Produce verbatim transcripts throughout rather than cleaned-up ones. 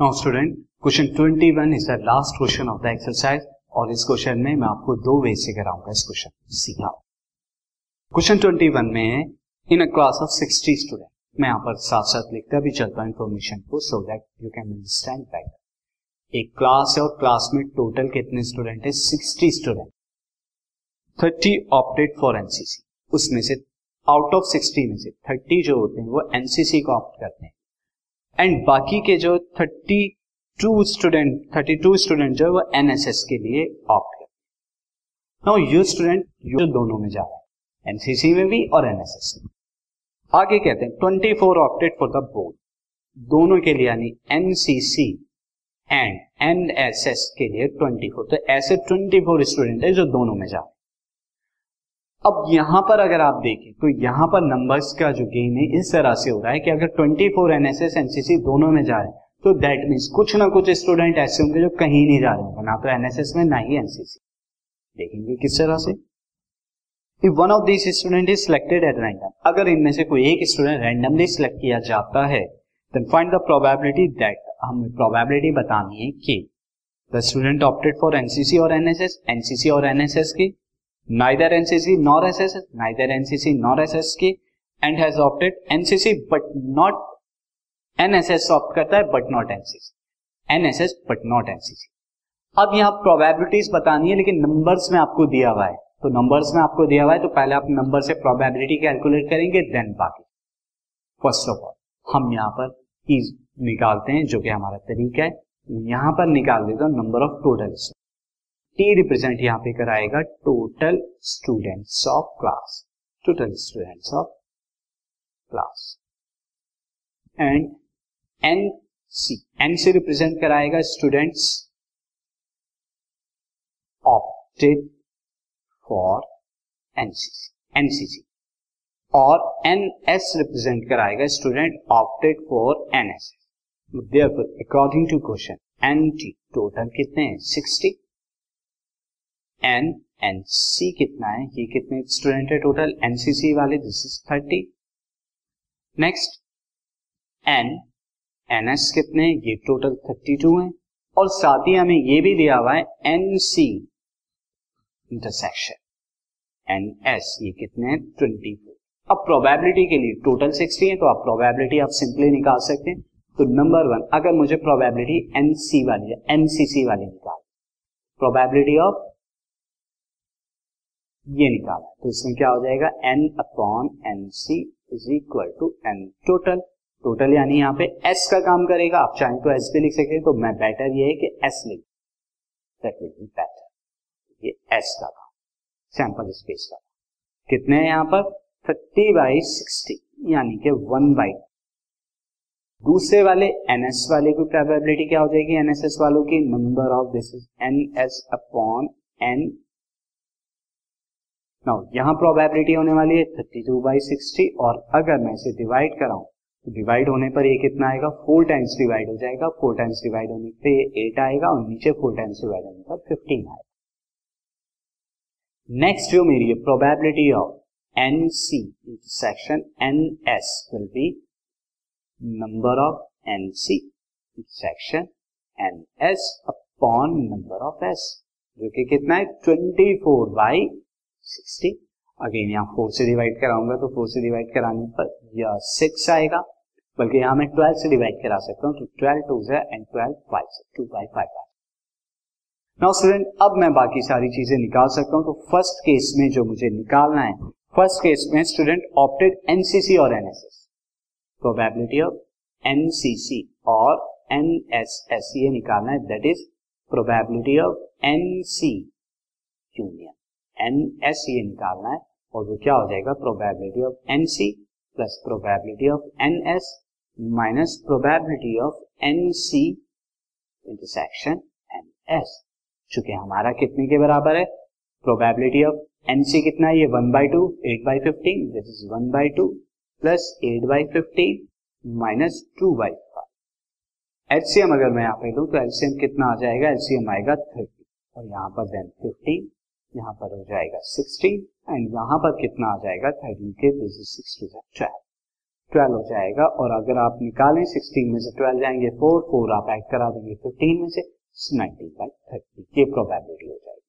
Now student, question इक्कीस is the last question of the exercise और इस question में मैं आपको दो वे से कराऊंगा इस क्वेश्चन सीधा। क्वेश्चन इक्कीस में है इन अ क्लास ऑफ साठ स्टूडेंट। मैं यहाँ पर साथ साथ लिखता भी चलता हूँ इन्फॉर्मेशन को so that you can understand better. एक क्लास है और क्लास में टोटल कितने स्टूडेंट है? साठ स्टूडेंट। तीस ऑप्टेड फॉर एनसीसी, उसमें से आउट ऑफ साठ में से तीस जो होते हैं वो एनसीसी को ऑप्ट करते हैं एंड बाकी के जो thirty two student thirty two student जो है वो एनएसएस के लिए ऑप्ट करते हैं। नाउ ये स्टूडेंट ये दोनों में जा रहा है, एनसीसी में भी और एनएसएस में। आगे कहते हैं चौबीस ऑप्टेड फॉर द बोर्ड, दोनों के लिए यानी एनसीसी एंड एनएसएस के लिए चौबीस। तो ऐसे चौबीस स्टूडेंट है जो दोनों में जा रहे हैं। अब यहां पर अगर आप देखें तो यहां पर नंबर्स का जो गेम है इस तरह से हो रहा है कि अगर चौबीस एनएसएस एनसीसी दोनों में जा रहे हैं तो दैट मीन्स कुछ ना कुछ स्टूडेंट ऐसे होंगे जो कहीं नहीं जा रहे होंगे, ना तो एनएसएस में ना ही एनसीसी। देखेंगे किस तरह से, if one of these student is selected at random, अगर इनमें से कोई एक स्टूडेंट रैंडमली सिलेक्ट किया जाता है then find the probability that, हमें प्रोबेबिलिटी बतानी है कि the student opted for NCC और एनएसएस, एनसीसी और एनएसएस की, neither NCC nor SSS, neither NCC nor SSS की, and has opted NCC but not NSS opt करता है but not NCC, NSS but not NCC. अब यहाँ probabilities बतानी है लेकिन नंबर्स में आपको दिया हुआ है, तो नंबर्स में आपको दिया हुआ है तो पहले आप नंबर से प्रोबेबिलिटी कैलकुलेट करेंगे देन बाकी। फर्स्ट ऑफ ऑल हम यहाँ पर इज निकालते हैं जो कि हमारा तरीका है, यहाँ पर निकाल देता हूँ number of total. T represent यहाँ पे कराएगा total students of class, total students of class, and N C, N से रिप्रेजेंट कराएगा students opted for NCC, NCC, और N S रिप्रेजेंट कराएगा student opted for NSS. Therefore according to question N T total कितने हैं? साठ। N N C कितना है? ये कितने स्टूडेंट है टोटल एनसीसी वाले? This is thirty. Next N N S कितने? ये टोटल थर्टी टू है और साथ ही हमें ये भी दिया हुआ है N C intersection N S, ये कितने हैं? Twenty four. अब प्रोबेबिलिटी के लिए टोटल सिक्सटी है तो आप प्रोबेबिलिटी आप सिंपली निकाल सकते हैं। तो नंबर वन, अगर मुझे प्रोबेबिलिटी एन सी वाली है, एनसीसी वाली निकाल, प्रोबेबिलिटी ऑफ ये निकाला तो इसमें क्या हो जाएगा? n upon N C is equal to N total. Total यानी यहाँ पे s का काम करेगा, आप चाहें तो s भी लिख सकते हैं, तो मैं बेटर ये है कि s लिख, दैट विल बी बेटर। ये s का काम, सैंपल स्पेस का काम। कितने हैं यहाँ पर? थर्टी बाई सिक्सटी यानी कि वन बाई। दूसरे वाले ns वाले की प्रोबेबिलिटी क्या हो जाएगी? nss वालों की number of, this is ns upon n। Now, यहाँ प्रोबेबिलिटी होने वाली है थर्टी टू बाई सिक्सटी और अगर मैं इसे डिवाइड कराऊं तो डिवाइड होने पर ये कितना आएगा? फोर टाइम्स डिवाइड हो जाएगा, फोर टाइम्स डिवाइड होने पे ये एट आएगा और नीचे फोर टाइम्स डिवाइड होने पर फिफ्टीन आएगा। नेक्स्ट जो मेरी है probability of N C intersection N S will be number of N C intersection N S upon number of S, जो कि कितना है? Twenty four by sixty. Again यहाँ फोर से डिवाइड कराऊंगा तो फोर से डिवाइड कराने पर यह सिक्स आएगा, बल्कि यहाँ मैं ट्वेल्व से डिवाइड करा सकता हूँ तो ट्वेल्व टू से एंड ट्वेल्व फाइव से टू बाई फाइव आएगा। नाउ स्टूडेंट, अब मैं बाकी सारी चीजें निकाल सकता हूँ। तो फर्स्ट केस में जो मुझे निकालना है, फर्स्ट केस में स्टूडेंट ऑप्टेड एनसीसी और एनएसएस, प्रोबेबिलिटी ऑफ एनसीसी और एनएसएस ये निकालना है, that is probability of NC union NS ये निकालना है और वो क्या हो जाएगा? Probability of NC plus probability of NS minus probability of NC intersection NS, चूंकि हमारा कितने के बराबर है? प्रोबेबिलिटी ऑफ एनसी कितना है? ये one by two, eight by fifteen, this is one by two plus eight by fifteen minus two by five. LCM अगर मैं यहाँ पे लूँ तो एलसीएम कितना आ जाएगा? एलसीएम आएगा थर्टी और यहाँ पर देन फिफ्टीन, यहाँ पर हो जाएगा सिक्सटीन एंड यहाँ पर कितना आ जाएगा? थर्टीन के, this is six to the twelve. Twelve हो जाएगा। और अगर आप निकालें सिक्सटीन में से ट्वेल्व जाएंगे फोर, फोर आप ऐड करा देंगे फिफ्टीन में से, नाइनटीन बाई थर्टी ये प्रोबेबिलिटी हो जाएगी।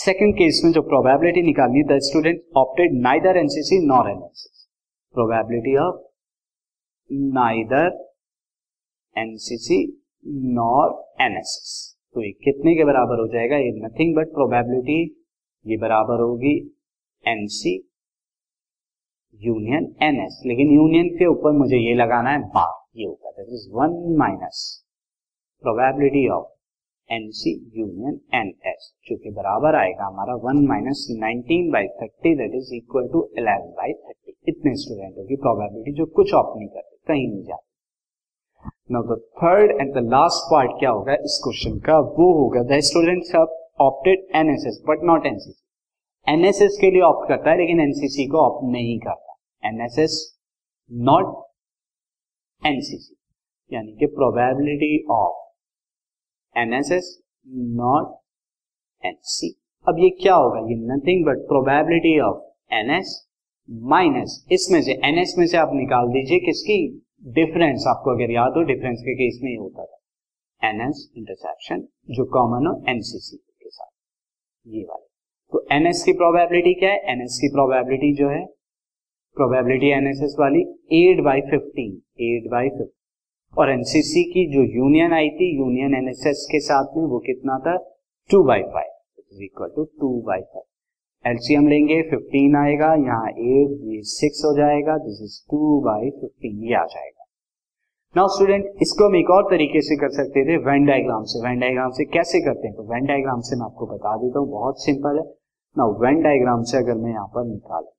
सेकंड केस में जो प्रोबेबिलिटी निकालनी, the student opted neither NCC nor NSS, probability of neither NCC nor NSS, तो ये कितने के बराबर हो जाएगा, ये नथिंग बट प्रोबेबिलिटी, ये बराबर होगी एनसी यूनियन एनएस, लेकिन यूनियन के ऊपर मुझे ये लगाना है बार, ये होगा that is one minus probability of NC union NS, जो कि बराबर आएगा हमारा one minus nineteen by thirty that is equal to eleven by thirty. इतने स्टूडेंटों की प्रोबेबिलिटी जो कुछ ऑप नहीं करते, कहीं नहीं जाते। Now the third and the last part क्या होगा इस क्वेश्चन का, वो होगा the students have opted N S S but not N C C। N S S के लिए ऑप्ट करता है लेकिन N C C को ऑप्ट नहीं करता, N S S not N C C, यानी कि probability of N S S not N C C। अब ये क्या होगा, ये nothing but probability of N S minus, इसमें से N S में से आप निकाल दीजिए किसकी डिफरेंस, आपको अगर याद हो डिफरेंस के केस में ये होता था एनएस इंटरसेप्शन जो कॉमन हो एनसीसी के साथ, ये वाले। तो एनएस की प्रोबेबिलिटी क्या है, एनएस की प्रोबेबिलिटी जो है प्रोबेबिलिटी एनएसएस वाली eight by fifteen eight by fifteen और एनसीसी की जो यूनियन आई थी यूनियन एनएसएस के साथ में वो कितना था two by five is equal to two by five. LCM लेंगे फिफ्टीन आएगा, यहाँ एट ये सिक्स हो जाएगा, this is two by fifteen ये आ जाएगा। नाउ स्टूडेंट इसको हम एक और तरीके से कर सकते थे वेन डायग्राम से, वेन डायग्राम से कैसे करते हैं, तो वेन डायग्राम से मैं आपको बता देता हूँ, बहुत सिंपल है। नाउ वेन डायग्राम से अगर मैं यहाँ पर निकालू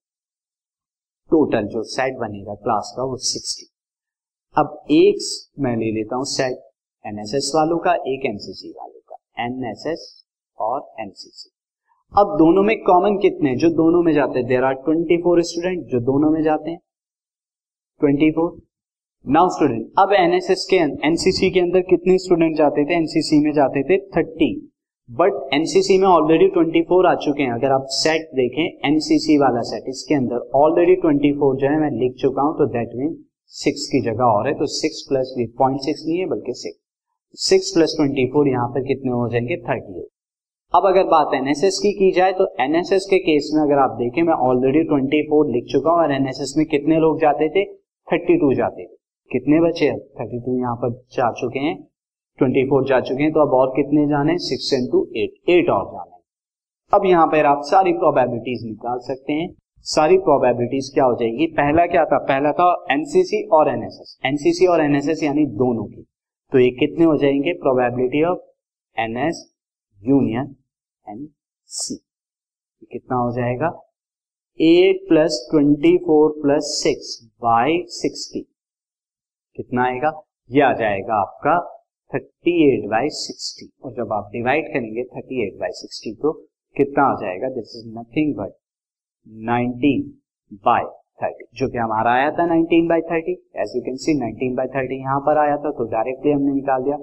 टोटल जो सेट बनेगा क्लास का वो सिक्सटी। अब एक मैं ले लेता हूँ सेट एनएसएस वालों का, एक एनसीसी वालों का, एनएसएस और एनसीसी। अब दोनों में कॉमन कितने हैं? जो दोनों में जाते हैं there are twenty four student जो दोनों में जाते हैं ट्वेंटी फोर। नाउ स्टूडेंट अब एनएसएस के एनसीसी के अंदर कितने स्टूडेंट जाते थे, एनसीसी में जाते थे थर्टी, बट एनसीसी में ऑलरेडी ट्वेंटी फोर आ चुके हैं। अगर आप सेट देखें एनसीसी वाला सेट इसके अंदर ऑलरेडी ट्वेंटी फोर जो है मैं लिख चुका हूं, तो दैट मीन सिक्स की जगह और है, तो सिक्स प्लस पॉइंट सिक्स नहीं है बल्कि six, six plus twenty four यहाँ पर कितने हो जाएंगे थर्टी। अब अगर बात एनएसएस की की जाए तो एनएसएस के केस में अगर आप देखें मैं ऑलरेडी ट्वेंटी फोर लिख चुका हूं और एनएसएस में कितने लोग जाते थे थर्टी टू जाते थे, कितने बचे हैं थर्टी टू, यहाँ पर जा चुके हैं ट्वेंटी फोर जा चुके हैं, तो अब और कितने जाने सिक्स इंटू एट, एट और जाने। अब यहाँ पर आप सारी प्रोबेबिलिटीज निकाल सकते हैं, सारी प्रोबेबिलिटीज क्या हो जाएगी, पहला क्या था, पहला था एनसीसी और एनएसएस, एनसीसी और एनएसएस यानी दोनों की, तो ये कितने हो जाएंगे probability of NS union NC, कितना हो जाएगा eight plus twenty four plus six by sixty, कितना आएगा ये आ जाएगा आपका थर्टी एट बाई सिक्सटी। और जब आप डिवाइड करेंगे थर्टी एट बाई सिक्सटी को कितना आ जाएगा, this is nothing but nineteen by thirty, जो कि हमारा आया था nineteen by thirty, as you can see nineteen by thirty यहाँ पर आया था, तो डायरेक्टली हमने निकाल दिया।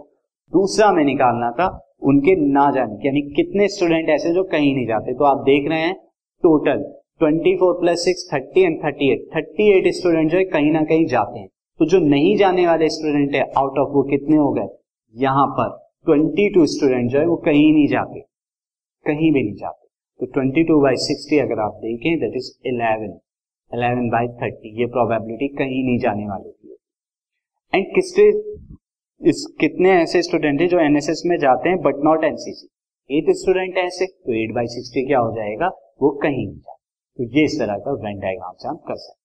दूसरा में निकालना था उनके ना जाने यानी कितने स्टूडेंट ऐसे जो कहीं नहीं जाते, तो आप देख रहे हैं total twenty four plus six thirty and thirty eight, thirty eight student जो है कहीं ना कहीं जाते हैं, तो जो नहीं जाने वाले स्टूडेंट है आउट ऑफ वो कितने हो गए यहाँ पर ट्वेंटी टू स्टूडेंट जो है वो कहीं नहीं जाते, कहीं भी नहीं जाते, तो ट्वेंटी टू बाई सिक्सटी अगर आप देखें that is eleven, eleven by thirty ये प्रोबेबिलिटी कहीं नहीं जाने वाले की। एंड किसके इस कितने ऐसे स्टूडेंट हैं जो एनएसएस में जाते हैं but not NCC, eight student ऐसे, तो एट बाई सिक्सटी क्या हो जाएगा वो कहीं नहीं जाते, तो ये इस तरह का वेन डायग्राम से हम कर सकते हैं।